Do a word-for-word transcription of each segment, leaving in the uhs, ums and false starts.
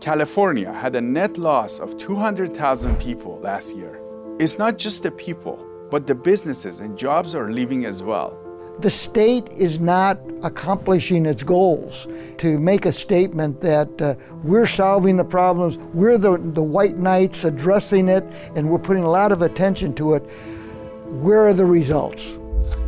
California had a net loss of two hundred thousand people last year. It's not just the people, but the businesses and jobs are leaving as well. The state is not accomplishing its goals. To make a statement that uh, we're solving the problems, we're the, the white knights addressing it, and we're putting a lot of attention to it, where are the results?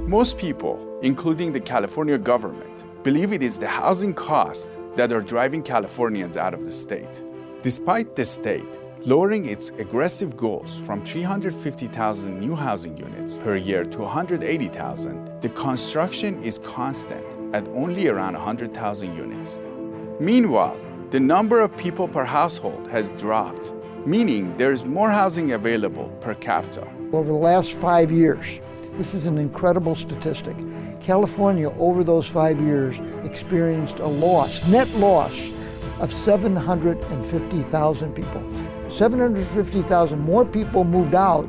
Most people, including the California government, believe it is the housing costs that are driving Californians out of the state. Despite the state lowering its aggressive goals from three hundred fifty thousand new housing units per year to one hundred eighty thousand, the construction is constant at only around one hundred thousand units. Meanwhile, the number of people per household has dropped, meaning there is more housing available per capita. Over the last five years, this is an incredible statistic. California, over those five years, experienced a loss, net loss, of seven hundred fifty thousand people. seven hundred fifty thousand more people moved out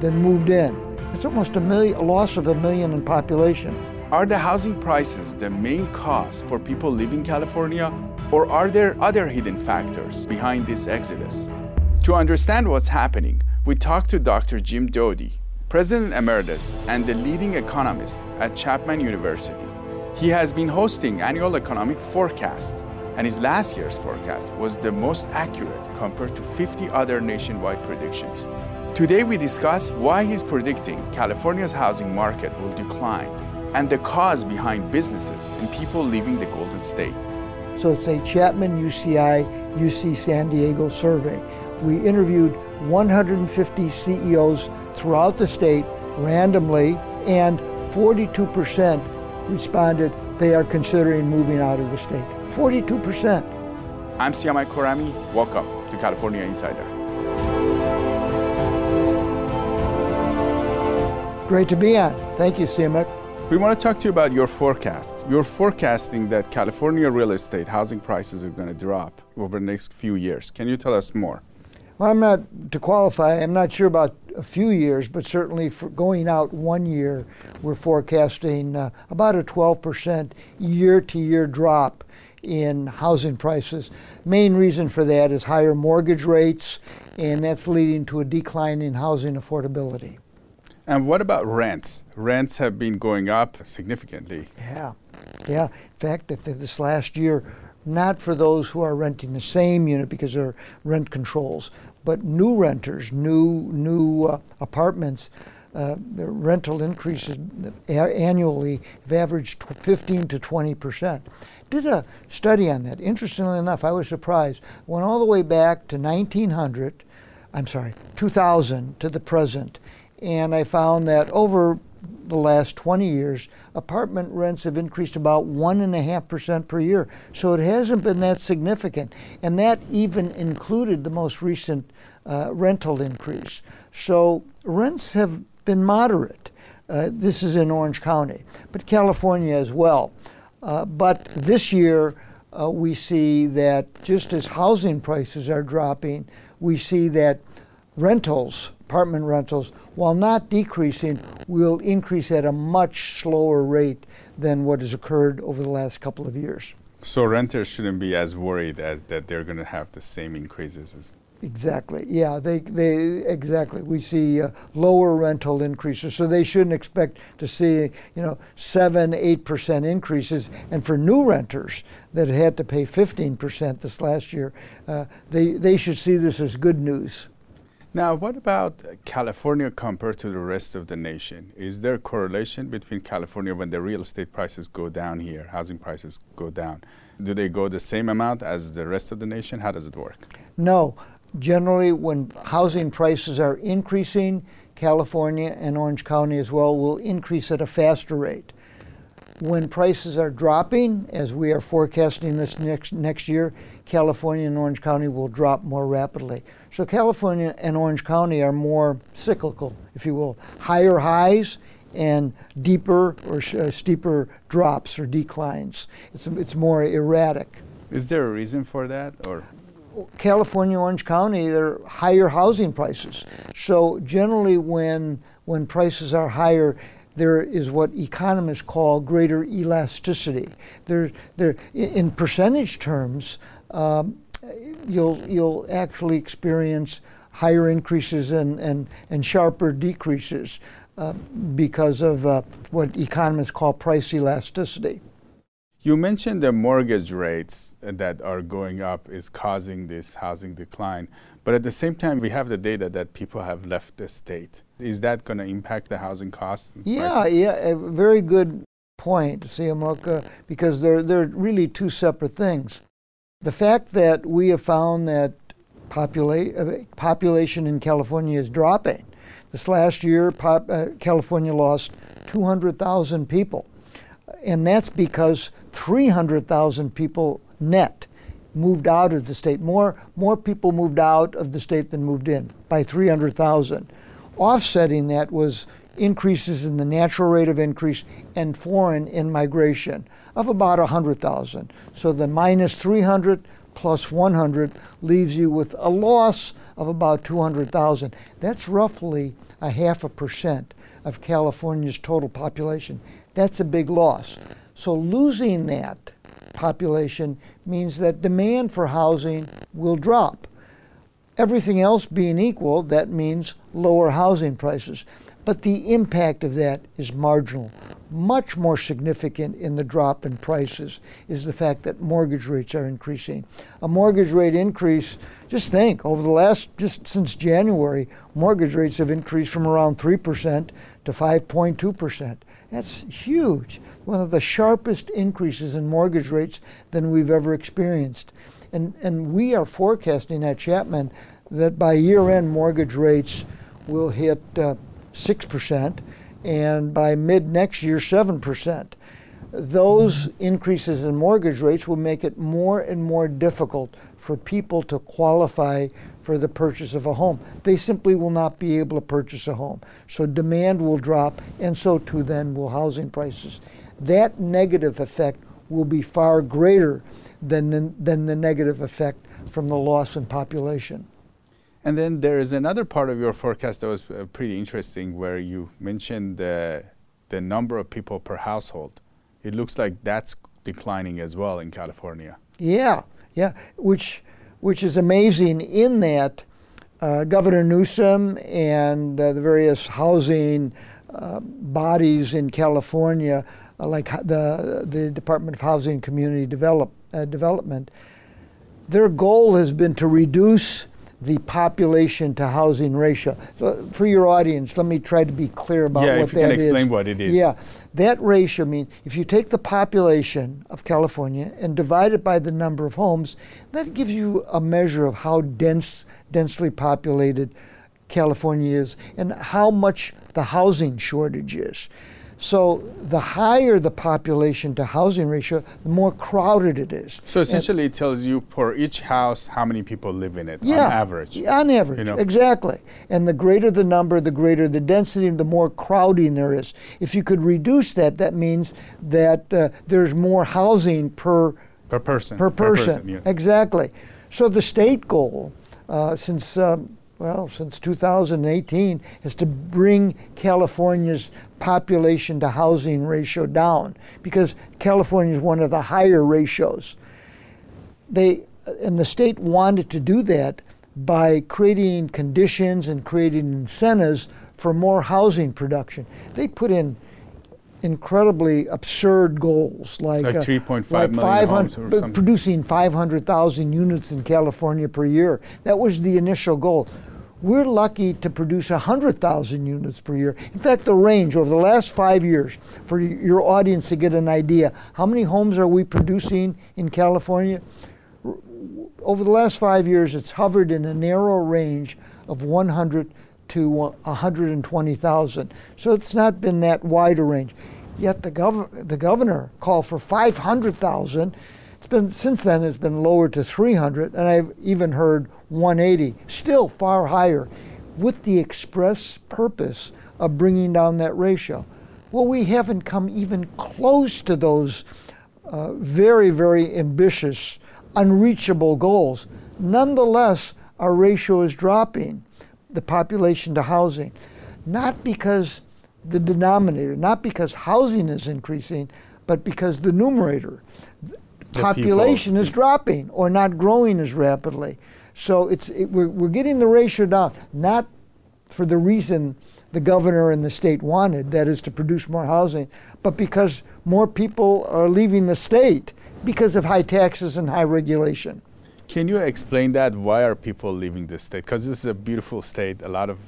than moved in. That's almost a, million, a loss of a million in population. Are the housing prices the main cause for people leaving California, or are there other hidden factors behind this exodus? To understand what's happening, we talked to Doctor Jim Doty, President Emeritus and the leading economist at Chapman University. He has been hosting annual economic forecasts, and his last year's forecast was the most accurate compared to fifty other nationwide predictions. Today we discuss why he's predicting California's housing market will decline and the cause behind businesses and people leaving the Golden State. So it's a Chapman U C I, U C San Diego survey. We interviewed one hundred fifty C E Os throughout the state randomly, and forty-two percent responded they are considering moving out of the state. forty-two percent. I'm Siamak Karami. Welcome to California Insider. Great to be on. Thank you, Siamak. We want to talk to you about your forecast. You're forecasting that California real estate housing prices are going to drop over the next few years. Can you tell us more? Well, I'm not, to qualify, I'm not sure about a few years, but certainly for going out one year, we're forecasting uh, about a twelve percent year-to-year drop in housing prices. Main reason for that is higher mortgage rates, and that's leading to a decline in housing affordability. And what about rents? Rents have been going up significantly. Yeah, yeah. In fact, this last year, not for those who are renting the same unit because there are rent controls, but new renters, new new uh, apartments, uh, their rental increases annually have averaged fifteen to twenty percent. Did a study on that. Interestingly enough, I was surprised. Went all the way back to nineteen hundred, I'm sorry, two thousand to the present, and I found that over the last twenty years, apartment rents have increased about one and a half percent per year. So it hasn't been that significant. And that even included the most recent uh, rental increase. So rents have been moderate. Uh, this is in Orange County, but California as well. Uh, but this year, uh, we see that just as housing prices are dropping, we see that rentals, apartment rentals, while not decreasing, will increase at a much slower rate than what has occurred over the last couple of years. So renters shouldn't be as worried as that they're going to have the same increases. As exactly. Yeah, they, they exactly. We see uh, lower rental increases, so they shouldn't expect to see, you know, seven, eight percent increases. And for new renters that had to pay fifteen percent this last year, uh, they they should see this as good news. Now, what about California compared to the rest of the nation? Is there a correlation between California when the real estate prices go down here, housing prices go down? Do they go the same amount as the rest of the nation? How does it work? No. Generally, when housing prices are increasing, California and Orange County as well will increase at a faster rate. When prices are dropping, as we are forecasting this next next year, California and Orange County will drop more rapidly. So California and Orange County are more cyclical, if you will, higher highs and deeper or sh uh, steeper drops or declines. It's, it's more erratic. Is there a reason for that? Or California, Orange County, they're higher housing prices. So generally when, when prices are higher, there is what economists call greater elasticity. There, there, in percentage terms, um, you'll you'll actually experience higher increases and and and sharper decreases uh, because of uh, what economists call price elasticity. You mentioned the mortgage rates that are going up is causing this housing decline, but at the same time we have the data that people have left the state. Is that going to impact the housing costs? Yeah, prices? yeah, a very good point, Siamak, because they're, they're really two separate things. The fact that we have found that popula population in California is dropping. This last year, pop, uh, California lost two hundred thousand people. And that's because three hundred thousand people net moved out of the state. More, more people moved out of the state than moved in by three hundred thousand. Offsetting that was increases in the natural rate of increase and foreign in migration of about one hundred thousand. So the minus three hundred plus one hundred leaves you with a loss of about two hundred thousand. That's roughly a half a percent of California's total population. That's a big loss. So losing that population means that demand for housing will drop. Everything else being equal, that means lower housing prices. But the impact of that is marginal. Much more significant in the drop in prices is the fact that mortgage rates are increasing. A mortgage rate increase, just think, over the last, just since January, mortgage rates have increased from around three percent to five point two percent. That's huge, one of the sharpest increases in mortgage rates than we've ever experienced. And, and we are forecasting at Chapman that by year-end mortgage rates will hit uh, six percent, and by mid-next year, seven percent. Those increases in mortgage rates will make it more and more difficult for people to qualify for the purchase of a home. They simply will not be able to purchase a home. So demand will drop, and so too then will housing prices. That negative effect will be far greater than the, than the negative effect from the loss in population. And then there is another part of your forecast that was uh, pretty interesting, where you mentioned the, the number of people per household. It looks like that's declining as well in California. Yeah, yeah, which which is amazing in that uh, Governor Newsom and uh, the various housing uh, bodies in California, uh, like the, the Department of Housing and Community Develop, uh, Development, their goal has been to reduce the population to housing ratio. So for your audience, let me try to be clear about yeah, what that is. Yeah, if you can explain what it is. Yeah, that ratio means if you take the population of California and divide it by the number of homes, that gives you a measure of how dense, densely populated California is and how much the housing shortage is. So the higher the population to housing ratio, the more crowded it is. So essentially and it tells you per each house how many people live in it, yeah, on average. On average, you know? Exactly. And the greater the number, the greater the density, the more crowding there is. If you could reduce that, that means that uh, there's more housing per, per person. Per person, per person yeah. Exactly. So the state goal uh, since um, well, since two thousand eighteen, is to bring California's population to housing ratio down, because California is one of the higher ratios. They, and the state wanted to do that by creating conditions and creating incentives for more housing production. They put in incredibly absurd goals, like, like three point five uh, like million homes or something. Producing five hundred thousand units in California per year. That was the initial goal. We're lucky to produce one hundred thousand units per year. In fact, the range over the last five years, for your audience to get an idea, how many homes are we producing in California? Over the last five years, it's hovered in a narrow range of one hundred to one hundred twenty thousand. So it's not been that wide a range. Yet the, gov the governor called for five hundred thousand. It's been, since then it's been lowered to three hundred, and I've even heard one eighty, still far higher, with the express purpose of bringing down that ratio. Well, we haven't come even close to those uh, very, very ambitious, unreachable goals. Nonetheless, our ratio is dropping, the population to housing, not because the denominator, not because housing is increasing, but because the numerator, population people. is dropping or not growing as rapidly. So it's, it, we're, we're getting the ratio down, not for the reason the governor and the state wanted, that is to produce more housing, but because more people are leaving the state because of high taxes and high regulation. Can you explain that? Why are people leaving this state? Because this is a beautiful state. A lot of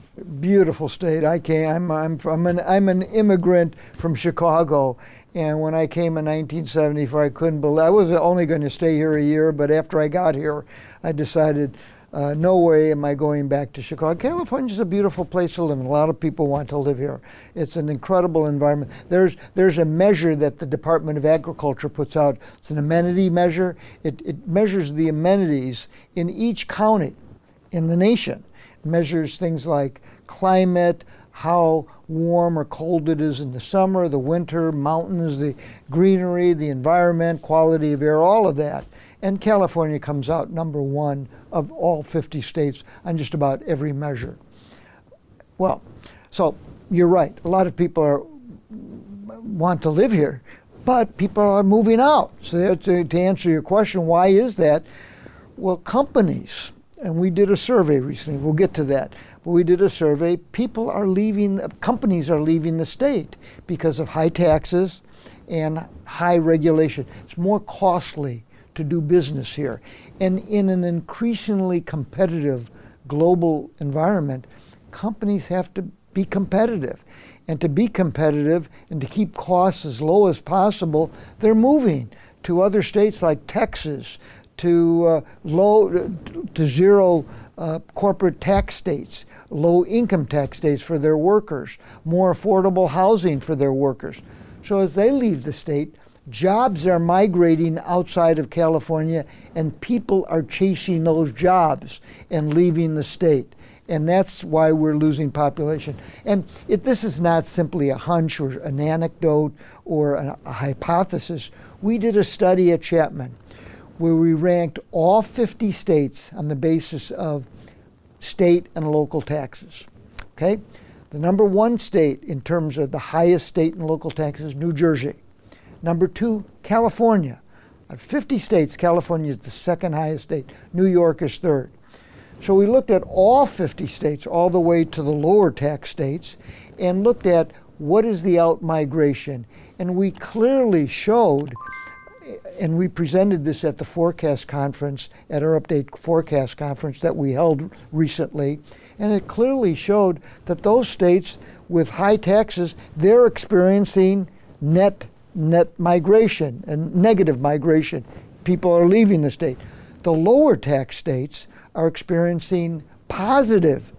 beautiful state. I came. I'm. I'm from an. I'm an immigrant from Chicago, and when I came in nineteen seventy-four, I couldn't believe I was only going to stay here a year. But after I got here, I decided, uh, no way am I going back to Chicago. California is a beautiful place to live, and a lot of people want to live here. It's an incredible environment. There's there's a measure that the Department of Agriculture puts out. It's an amenity measure. It, it measures the amenities in each county in the nation. It measures things like climate, how warm or cold it is in the summer, the winter, mountains, the greenery, the environment, quality of air, all of that. And California comes out number one of all fifty states on just about every measure. Well, so you're right. A lot of people are, want to live here, but people are moving out. So to, to answer your question, why is that? Well, companies, and we did a survey recently, we'll get to that, but we did a survey, people are leaving, companies are leaving the state because of high taxes and high regulation. It's more costly to do business here. And in an increasingly competitive global environment, companies have to be competitive. And to be competitive and to keep costs as low as possible, they're moving to other states like Texas, to uh, low, to zero uh, corporate tax states, low income tax states for their workers, more affordable housing for their workers. So as they leave the state, jobs are migrating outside of California, and people are chasing those jobs and leaving the state. And that's why we're losing population. And it, this is not simply a hunch or an anecdote or a, a hypothesis. We did a study at Chapman where we ranked all fifty states on the basis of state and local taxes. Okay? The number one state in terms of the highest state and local taxes is New Jersey. Number two, California. Out of fifty states, California is the second highest state. New York is third. So we looked at all fifty states, all the way to the lower tax states, and looked at what is the out-migration. And we clearly showed, and we presented this at the forecast conference, at our update forecast conference that we held recently, and it clearly showed that those states with high taxes, they're experiencing net net migration and negative migration. People are leaving the state. The lower tax states are experiencing positive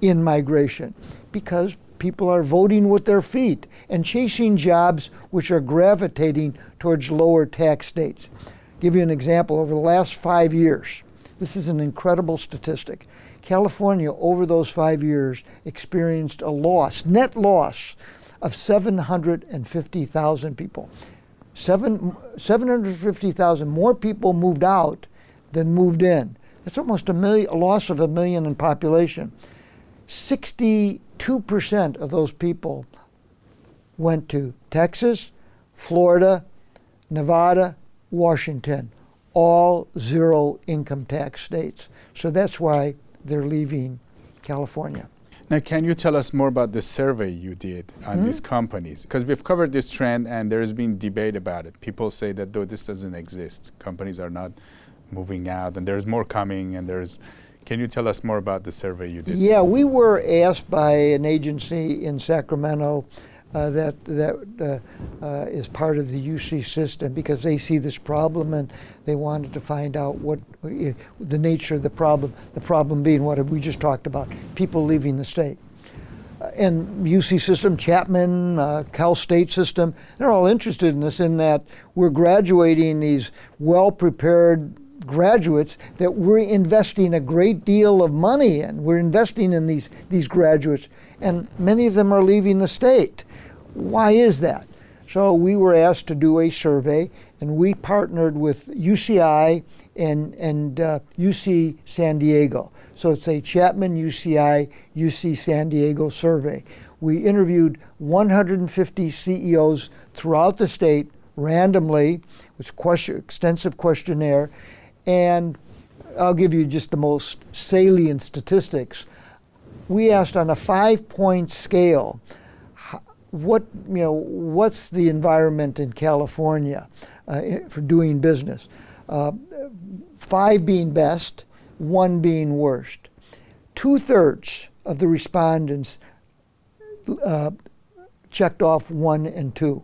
in-migration because people are voting with their feet and chasing jobs which are gravitating towards lower tax states. I'll give you an example. Over the last five years, this is an incredible statistic, California over those five years experienced a loss, net loss, of seven hundred fifty thousand people. Seven, seven hundred fifty thousand more people moved out than moved in. That's almost a, million, a loss of a million in population. sixty-two percent of those people went to Texas, Florida, Nevada, Washington, all zero income tax states. So that's why they're leaving California. Now, can you tell us more about the survey you did on mm-hmm. these companies? Because we've covered this trend and there has been debate about it. People say that though this doesn't exist, companies are not moving out and there's more coming and there's, can you tell us more about the survey you did? Yeah, we were asked by an agency in Sacramento uh, that, that uh, uh, is part of the U C system because they see this problem and they wanted to find out what uh, the nature of the problem, the problem being what we just talked about, people leaving the state. Uh, and U C system, Chapman, uh, Cal State system, they're all interested in this in that we're graduating these well-prepared graduates that we're investing a great deal of money in. We're investing in these, these graduates, and many of them are leaving the state. Why is that? So we were asked to do a survey, and we partnered with U C I and, and uh, U C San Diego. So it's a Chapman, U C I, U C San Diego survey. We interviewed one hundred fifty C E Os throughout the state randomly. It was a question, extensive questionnaire, and I'll give you just the most salient statistics. We asked on a five-point scale, what you know, what's the environment in California uh, for doing business? Uh, five being best, one being worst. Two-thirds of the respondents uh, checked off one and two,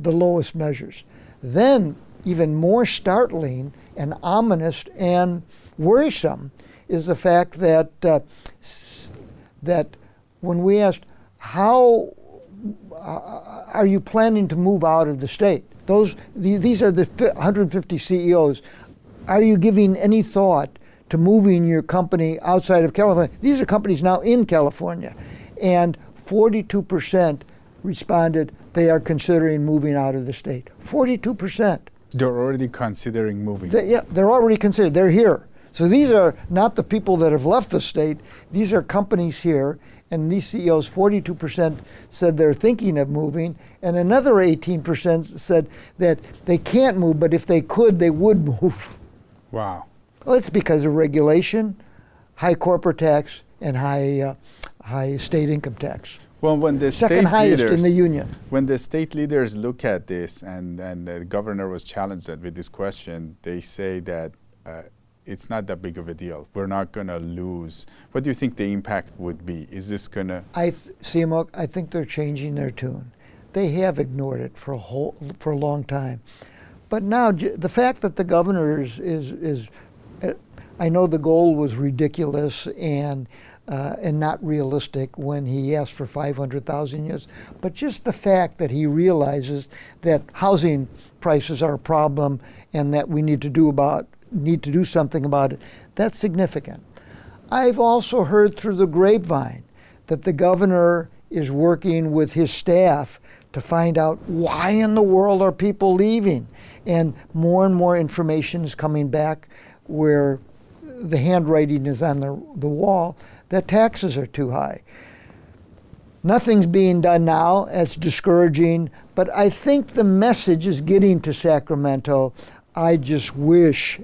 the lowest measures. Then, even more startling and ominous and worrisome is the fact that uh, that when we asked, how uh, are you planning to move out of the state? Those the, these are the one hundred fifty C E Os. Are you giving any thought to moving your company outside of California? These are companies now in California, and forty-two percent responded they are considering moving out of the state. forty-two percent. They're already considering moving. They, yeah, they're already considered. They're here. So these are not the people that have left the state. These are companies here, and these C E Os, forty-two percent said they're thinking of moving, and another eighteen percent said that they can't move, but if they could, they would move. Wow. Well, it's because of regulation, high corporate tax, and high, uh, high state income tax. Well, when the second highest in the union. When the state leaders look at this, and, and the governor was challenged with this question, they say that uh, it's not that big of a deal. We're not going to lose. What do you think the impact would be? Is this going to? I, Siamak, I think they're changing their tune. They have ignored it for a whole for a long time, but now j the fact that the governor is is, is uh, I know the goal was ridiculous and. Uh, and not realistic when he asked for five hundred thousand units. But just the fact that he realizes that housing prices are a problem and that we need to do about need to do something about it, that's significant. I've also heard through the grapevine that the governor is working with his staff to find out why in the world are people leaving, and more and more information is coming back where the handwriting is on the, the wall, that taxes are too high. Nothing's being done now, it's discouraging, but I think the message is getting to Sacramento. I just wish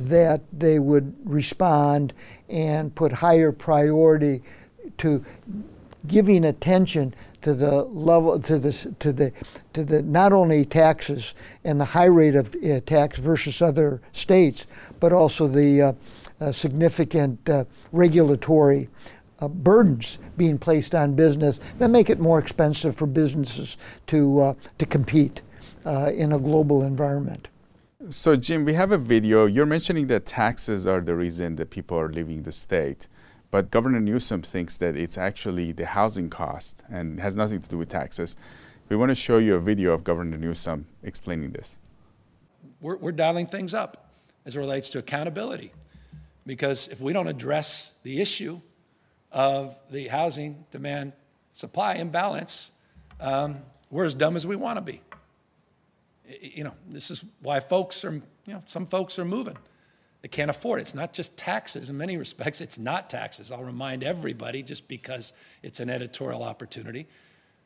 that they would respond and put higher priority to giving attention to the level, to this, to the, to the not only taxes and the high rate of uh, tax versus other states, but also the uh, uh, significant uh, regulatory uh, burdens being placed on business that make it more expensive for businesses to uh, to compete uh, in a global environment. So, Jim, we have a video. You're mentioning that taxes are the reason that people are leaving the state. But Governor Newsom thinks that it's actually the housing cost and has nothing to do with taxes. We want to show you a video of Governor Newsom explaining this. We're, we're dialing things up as it relates to accountability, because if we don't address the issue of the housing demand supply imbalance, um, we're as dumb as we want to be. You know, this is why folks are, you know, some folks are moving. They can't afford it. It's not just taxes. In many respects, it's not taxes. I'll remind everybody, just because it's an editorial opportunity,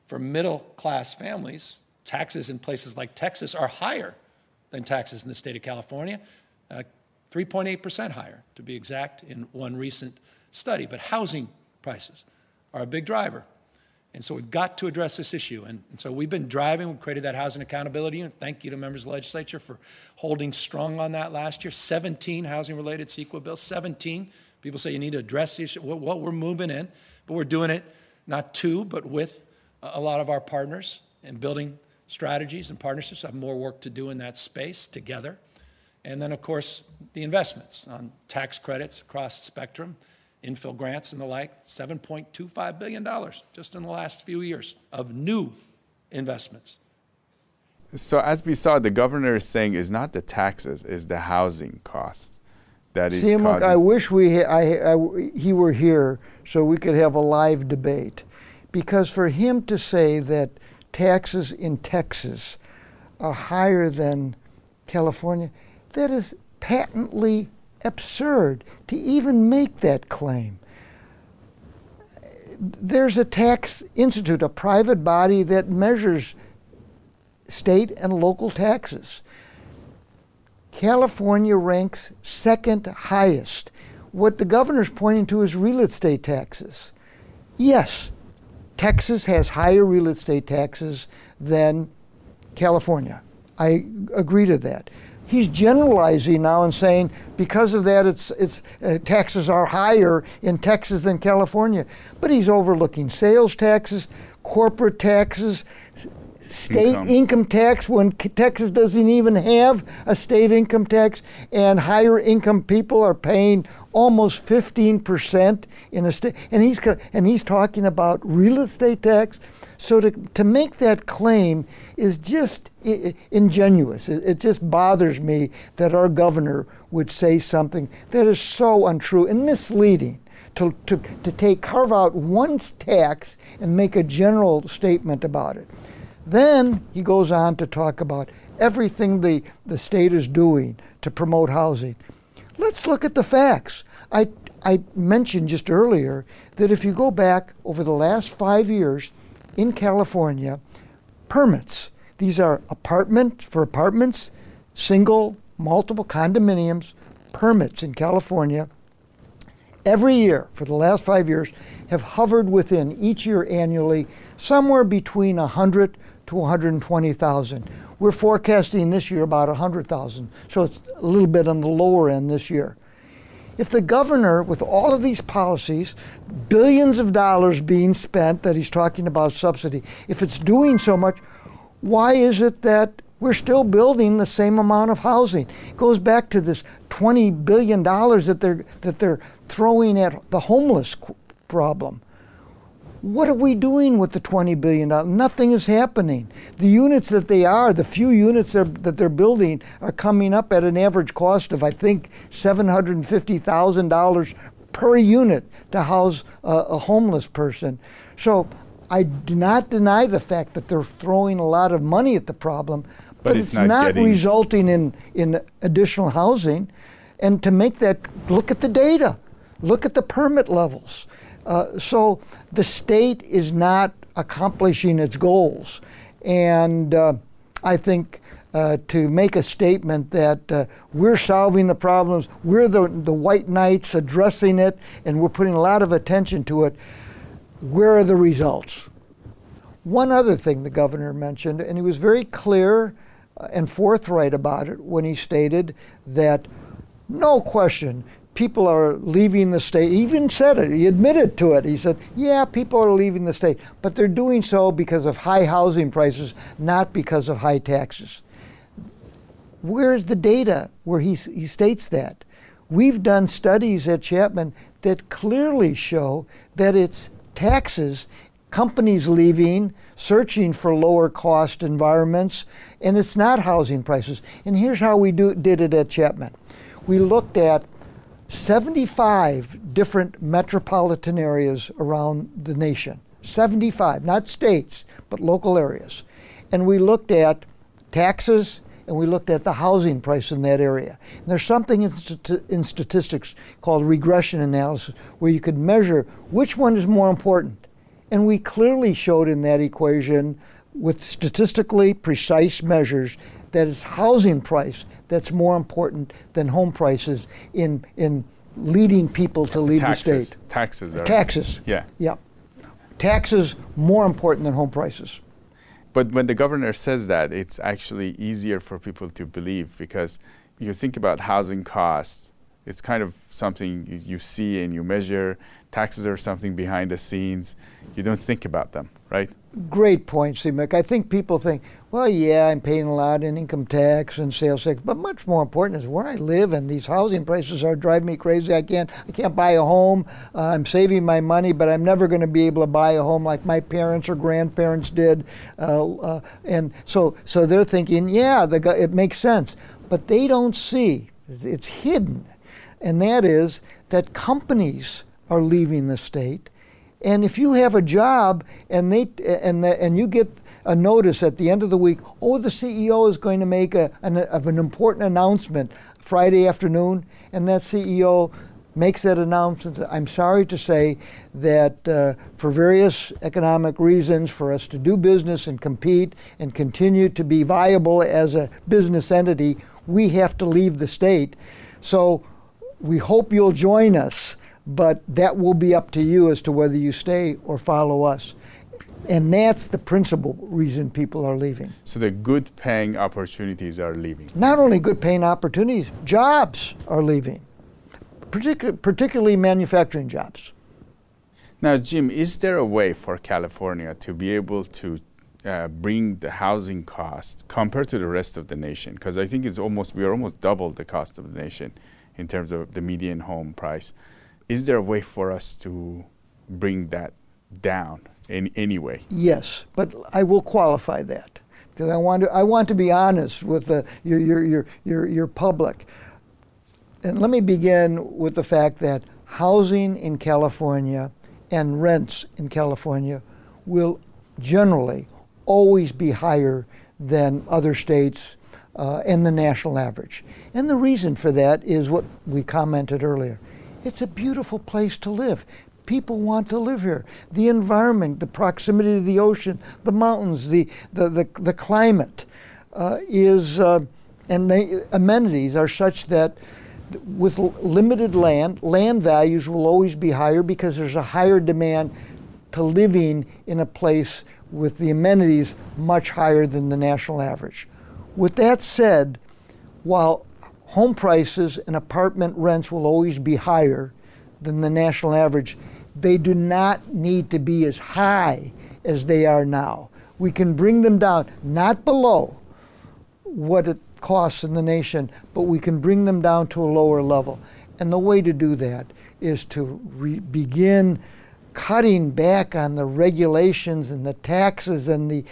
for middle-class families, taxes in places like Texas are higher than taxes in the state of California, three point eight percent uh, higher, to be exact, in one recent study. But housing prices are a big driver. And so we've got to address this issue. And, and so we've been driving, we created that Housing Accountability Unit. Thank you to members of the legislature for holding strong on that last year. seventeen housing-related CEQA bills, seventeen. People say you need to address the issue. Well, well, we're moving in, but we're doing it not to, but with a lot of our partners and building strategies and partnerships. I have more work to do in that space together. And then, of course, the investments on tax credits across the spectrum, infill grants and the like, seven point two five billion dollars just in the last few years of new investments. So as we saw, the governor is saying it's not the taxes, it's the housing costs that is causing. Look, I wish we I, I, he were here so we could have a live debate, because for him to say that taxes in Texas are higher than California, that is patently absurd to even make that claim. There's a tax institute, a private body that measures state and local taxes. California ranks second highest. What the governor's pointing to is real estate taxes. Yes, Texas has higher real estate taxes than California. I agree to that. He's generalizing now and saying because of that it's, it's, uh, taxes are higher in Texas than California. But he's overlooking sales taxes, corporate taxes, state income. income tax when Texas doesn't even have a state income tax, and higher income people are paying almost fifteen percent in a state. And he's, and he's talking about real estate tax. So to, to make that claim is just ingenuous. It, it just bothers me that our governor would say something that is so untrue and misleading. To, to, to take, carve out one tax and make a general statement about it. Then he goes on to talk about everything the, the state is doing to promote housing. Let's look at the facts. I, I mentioned just earlier that if you go back over the last five years in California, permits, these are apartments for apartments, single, multiple condominiums, permits in California, every year for the last five years have hovered within each year annually somewhere between one hundred to one hundred twenty thousand. We're forecasting this year about one hundred thousand, so it's a little bit on the lower end this year. If the governor, with all of these policies, billions of dollars being spent that he's talking about subsidy, if it's doing so much, why is it that we're still building the same amount of housing? It goes back to this twenty billion dollars that they're, that they're throwing at the homeless problem. What are we doing with the twenty billion dollars? Nothing is happening. The units that they are, the few units they're, that they're building are coming up at an average cost of, I think, seven hundred fifty thousand dollars per unit to house a, a homeless person. So I do not deny the fact that they're throwing a lot of money at the problem, but, but it's, it's not, not getting... resulting in, in additional housing. And to make that, look at the data, look at the permit levels. Uh, so the state is not accomplishing its goals, and uh, I think uh, to make a statement that uh, we're solving the problems, we're the, the white knights addressing it, and we're putting a lot of attention to it, where are the results? One other thing the governor mentioned, and he was very clear and forthright about it when he stated that no question, people are leaving the state. He even said it, he admitted to it. He said, yeah, people are leaving the state, but they're doing so because of high housing prices, not because of high taxes. Where's the data where he, he states that? We've done studies at Chapman that clearly show that it's taxes, companies leaving, searching for lower cost environments, and it's not housing prices. And here's how we do, did it at Chapman. We looked at seventy-five different metropolitan areas around the nation, seventy-five, not states, but local areas. And we looked at taxes and we looked at the housing price in that area. And there's something in, st in statistics called regression analysis where you could measure which one is more important. And we clearly showed in that equation with statistically precise measures that it's housing price that's more important than home prices in in leading people to leave the state. Taxes. Are taxes. Yeah. Yeah. Taxes more important than home prices. But when the governor says that, it's actually easier for people to believe because you think about housing costs. It's kind of something you see and you measure. Taxes are something behind the scenes. You don't think about them, right? Great point, Siamak. I think people think, well, yeah, I'm paying a lot in income tax and sales tax, but much more important is where I live, and these housing prices are driving me crazy. I can't, I can't buy a home. Uh, I'm saving my money, but I'm never going to be able to buy a home like my parents or grandparents did. Uh, uh, and so, so they're thinking, yeah, the, it makes sense, but they don't see. It's hidden, and that is that companies are leaving the state. And if you have a job and they and the, and you get a notice at the end of the week, oh, the C E O is going to make a, an, of an important announcement Friday afternoon, and that C E O makes that announcement. I'm sorry to say that uh, for various economic reasons, for us to do business and compete and continue to be viable as a business entity, we have to leave the state. So we hope you'll join us, but that will be up to you as to whether you stay or follow us. And that's the principal reason people are leaving. So the good paying opportunities are leaving. Not only good paying opportunities, jobs are leaving, Partic particularly manufacturing jobs. Now, Jim, is there a way for California to be able to uh, bring the housing cost compared to the rest of the nation? Because I think it's almost, we are almost double the cost of the nation in terms of the median home price. Is there a way for us to bring that down in any way? Yes, but I will qualify that, because I want to, I want to be honest with the, your, your, your, your, your public. And let me begin with the fact that housing in California and rents in California will generally always be higher than other states uh, and the national average. And the reason for that is what we commented earlier. It's a beautiful place to live. People want to live here. The environment, the proximity to the ocean, the mountains, the, the, the, the climate uh, is, uh, and the amenities are such that with limited land, land values will always be higher because there's a higher demand to living in a place with the amenities much higher than the national average. With that said, while home prices and apartment rents will always be higher than the national average, they do not need to be as high as they are now. We can bring them down, not below what it costs in the nation, but we can bring them down to a lower level. And the way to do that is to re begin cutting back on the regulations and the taxes and the,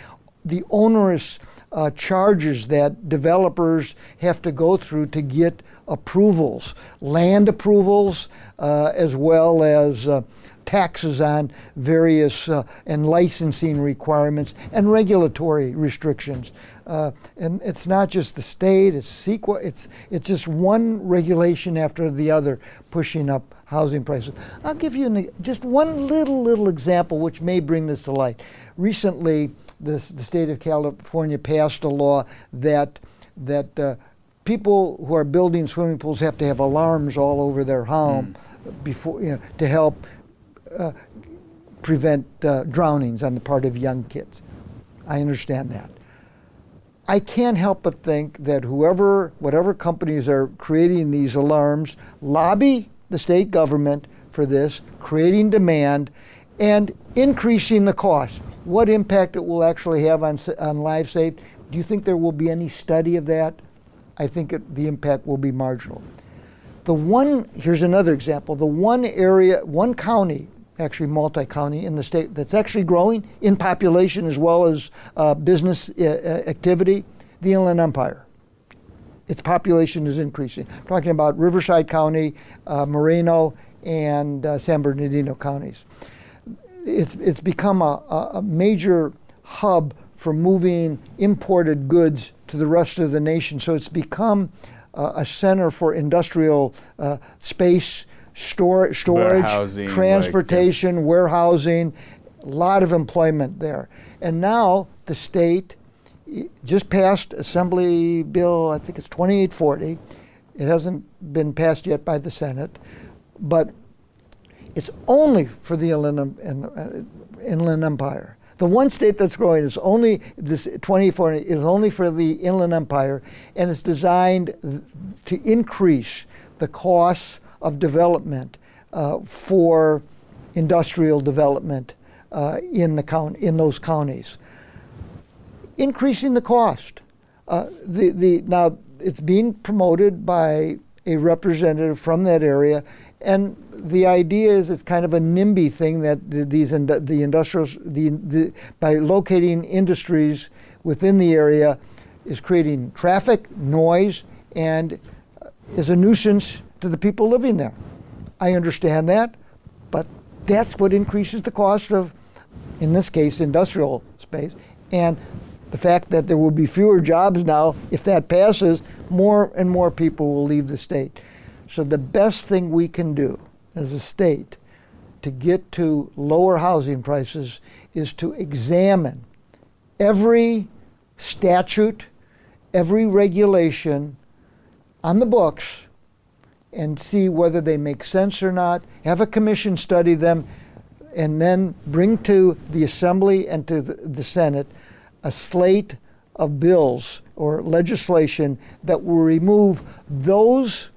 the onerous uh, charges that developers have to go through to get approvals, land approvals, uh, as well as uh, taxes on various uh, and licensing requirements and regulatory restrictions. Uh, and it's not just the state, it's CEQA, it's, it's just one regulation after the other pushing up housing prices. I'll give you an, just one little, little example which may bring this to light. Recently, this, the state of California passed a law that, that uh, people who are building swimming pools have to have alarms all over their home mm. before, you know, to help uh, prevent uh, drownings on the part of young kids. I understand that. I can't help but think that whoever, whatever companies are creating these alarms, lobby the state government for this, creating demand and increasing the cost. What impact it will actually have on, on lives saved, do you think there will be any study of that? I think it, the impact will be marginal. The one, here's another example, the one area, one county, actually multi-county in the state that's actually growing in population as well as uh, business uh, activity, the Inland Empire. Its population is increasing. I'm talking about Riverside County, uh, Moreno, and uh, San Bernardino counties. It's, it's become a, a major hub for moving imported goods to the rest of the nation. So it's become uh, a center for industrial uh, space, stor storage, warehousing, transportation, like, yeah. warehousing, a lot of employment there. And now the state just passed Assembly Bill, I think it's twenty-eight forty. It hasn't been passed yet by the Senate, but it's only for the Inland, uh, Inland Empire. The one state that's growing is only this twenty-four is only for the Inland Empire, and it's designed to increase the costs of development uh, for industrial development uh, in the count in those counties, increasing the cost. Uh, the the now it's being promoted by a representative from that area. And the idea is it's kind of a NIMBY thing that the, these in, the industrials, the, the, by locating industries within the area is creating traffic, noise, and is a nuisance to the people living there. I understand that, but that's what increases the cost of, in this case, industrial space. And the fact that there will be fewer jobs now, if that passes, more and more people will leave the state. So the best thing we can do as a state to get to lower housing prices is to examine every statute, every regulation on the books, and see whether they make sense or not, have a commission study them, and then bring to the Assembly and to the Senate a slate of bills or legislation that will remove those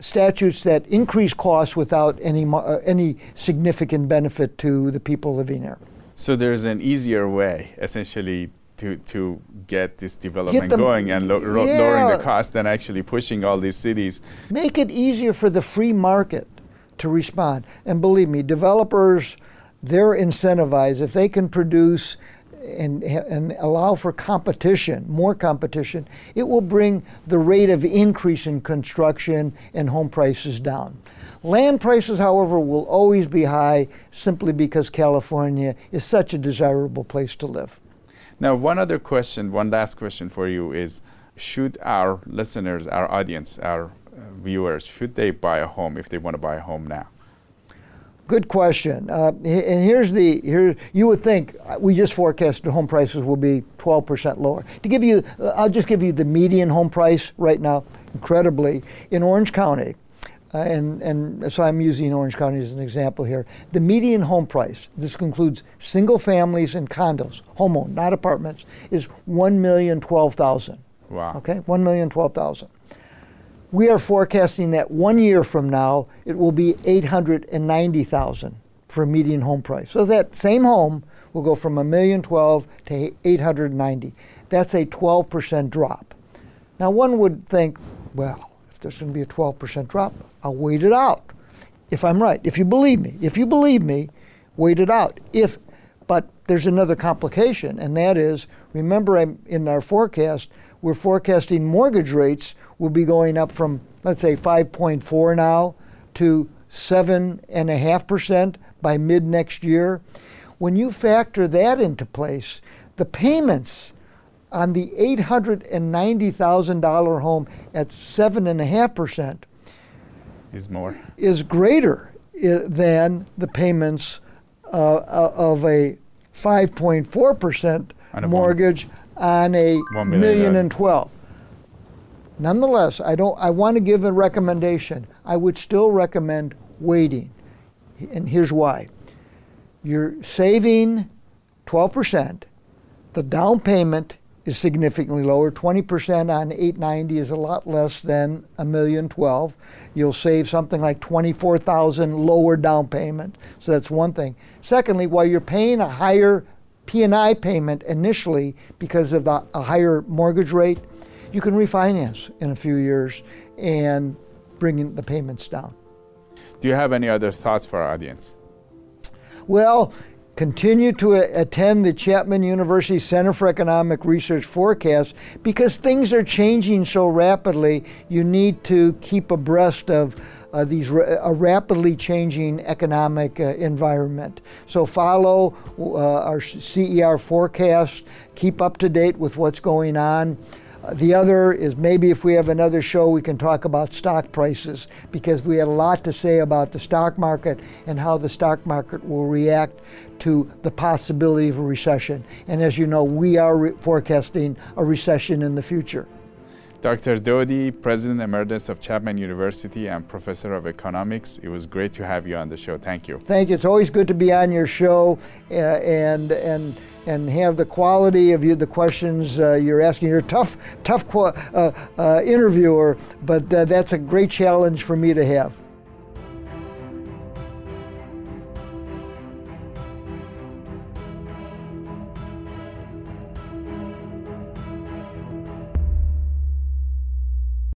statutes that increase costs without any uh, any significant benefit to the people living there. So there's an easier way, essentially, to to get this development get going and lo ro yeah. lowering the cost than actually pushing all these cities. Make it easier for the free market to respond. And believe me, developers, they're incentivized. If they can produce and, and allow for competition, more competition, it will bring the rate of increase in construction and home prices down. Land prices, however, will always be high simply because California is such a desirable place to live. Now, one other question, one last question for you is, should our listeners, our audience, our uh, viewers, should they buy a home if they want to buy a home now? Good question. Uh, and here's the, here, you would think we just forecasted home prices will be twelve percent lower. To give you, I'll just give you the median home price right now, incredibly, in Orange County. Uh, and, and so I'm using Orange County as an example here. The median home price, this includes single families and condos, homeowned, not apartments, is one million twelve thousand dollars. Wow. Okay, one million twelve thousand dollars. We are forecasting that one year from now, it will be eight hundred ninety thousand dollars for a median home price. So that same home will go from one million twelve thousand dollars to eight hundred ninety thousand dollars. That's a twelve percent drop. Now one would think, well, if there's gonna be a twelve percent drop, I'll wait it out. If I'm right, if you believe me, if you believe me, wait it out. If, but there's another complication, and that is, remember I'm, in our forecast, we're forecasting mortgage rates will be going up from, let's say, five point four now to seven point five percent by mid-next year. When you factor that into place, the payments on the eight hundred ninety thousand dollar home at seven point five percent is more, is greater uh, than the payments uh, of a five point four percent mortgage on a one million twelve. Nonetheless, I don't. I want to give a recommendation. I would still recommend waiting, and here's why. You're saving twelve percent. The down payment is significantly lower. twenty percent on eight ninety is a lot less than a million twelve. You'll save something like twenty-four thousand lower down payment. So that's one thing. Secondly, while you're paying a higher P and I payment initially because of a, a higher mortgage rate, you can refinance in a few years and bring the payments down. Do you have any other thoughts for our audience? Well, continue to attend the Chapman University Center for Economic Research forecast because things are changing so rapidly. You need to keep abreast of Uh, these ra a rapidly changing economic uh, environment. So follow uh, our C E R forecast, keep up to date with what's going on. Uh, the other is maybe if we have another show, we can talk about stock prices because we had a lot to say about the stock market and how the stock market will react to the possibility of a recession. And as you know, we are re forecasting a recession in the future. Doctor Doty, President Emeritus of Chapman University and Professor of Economics, it was great to have you on the show. Thank you. Thank you. It's always good to be on your show uh, and and and have the quality of you, the questions uh, you're asking. You're a tough, tough uh, uh, interviewer, but uh, that's a great challenge for me to have.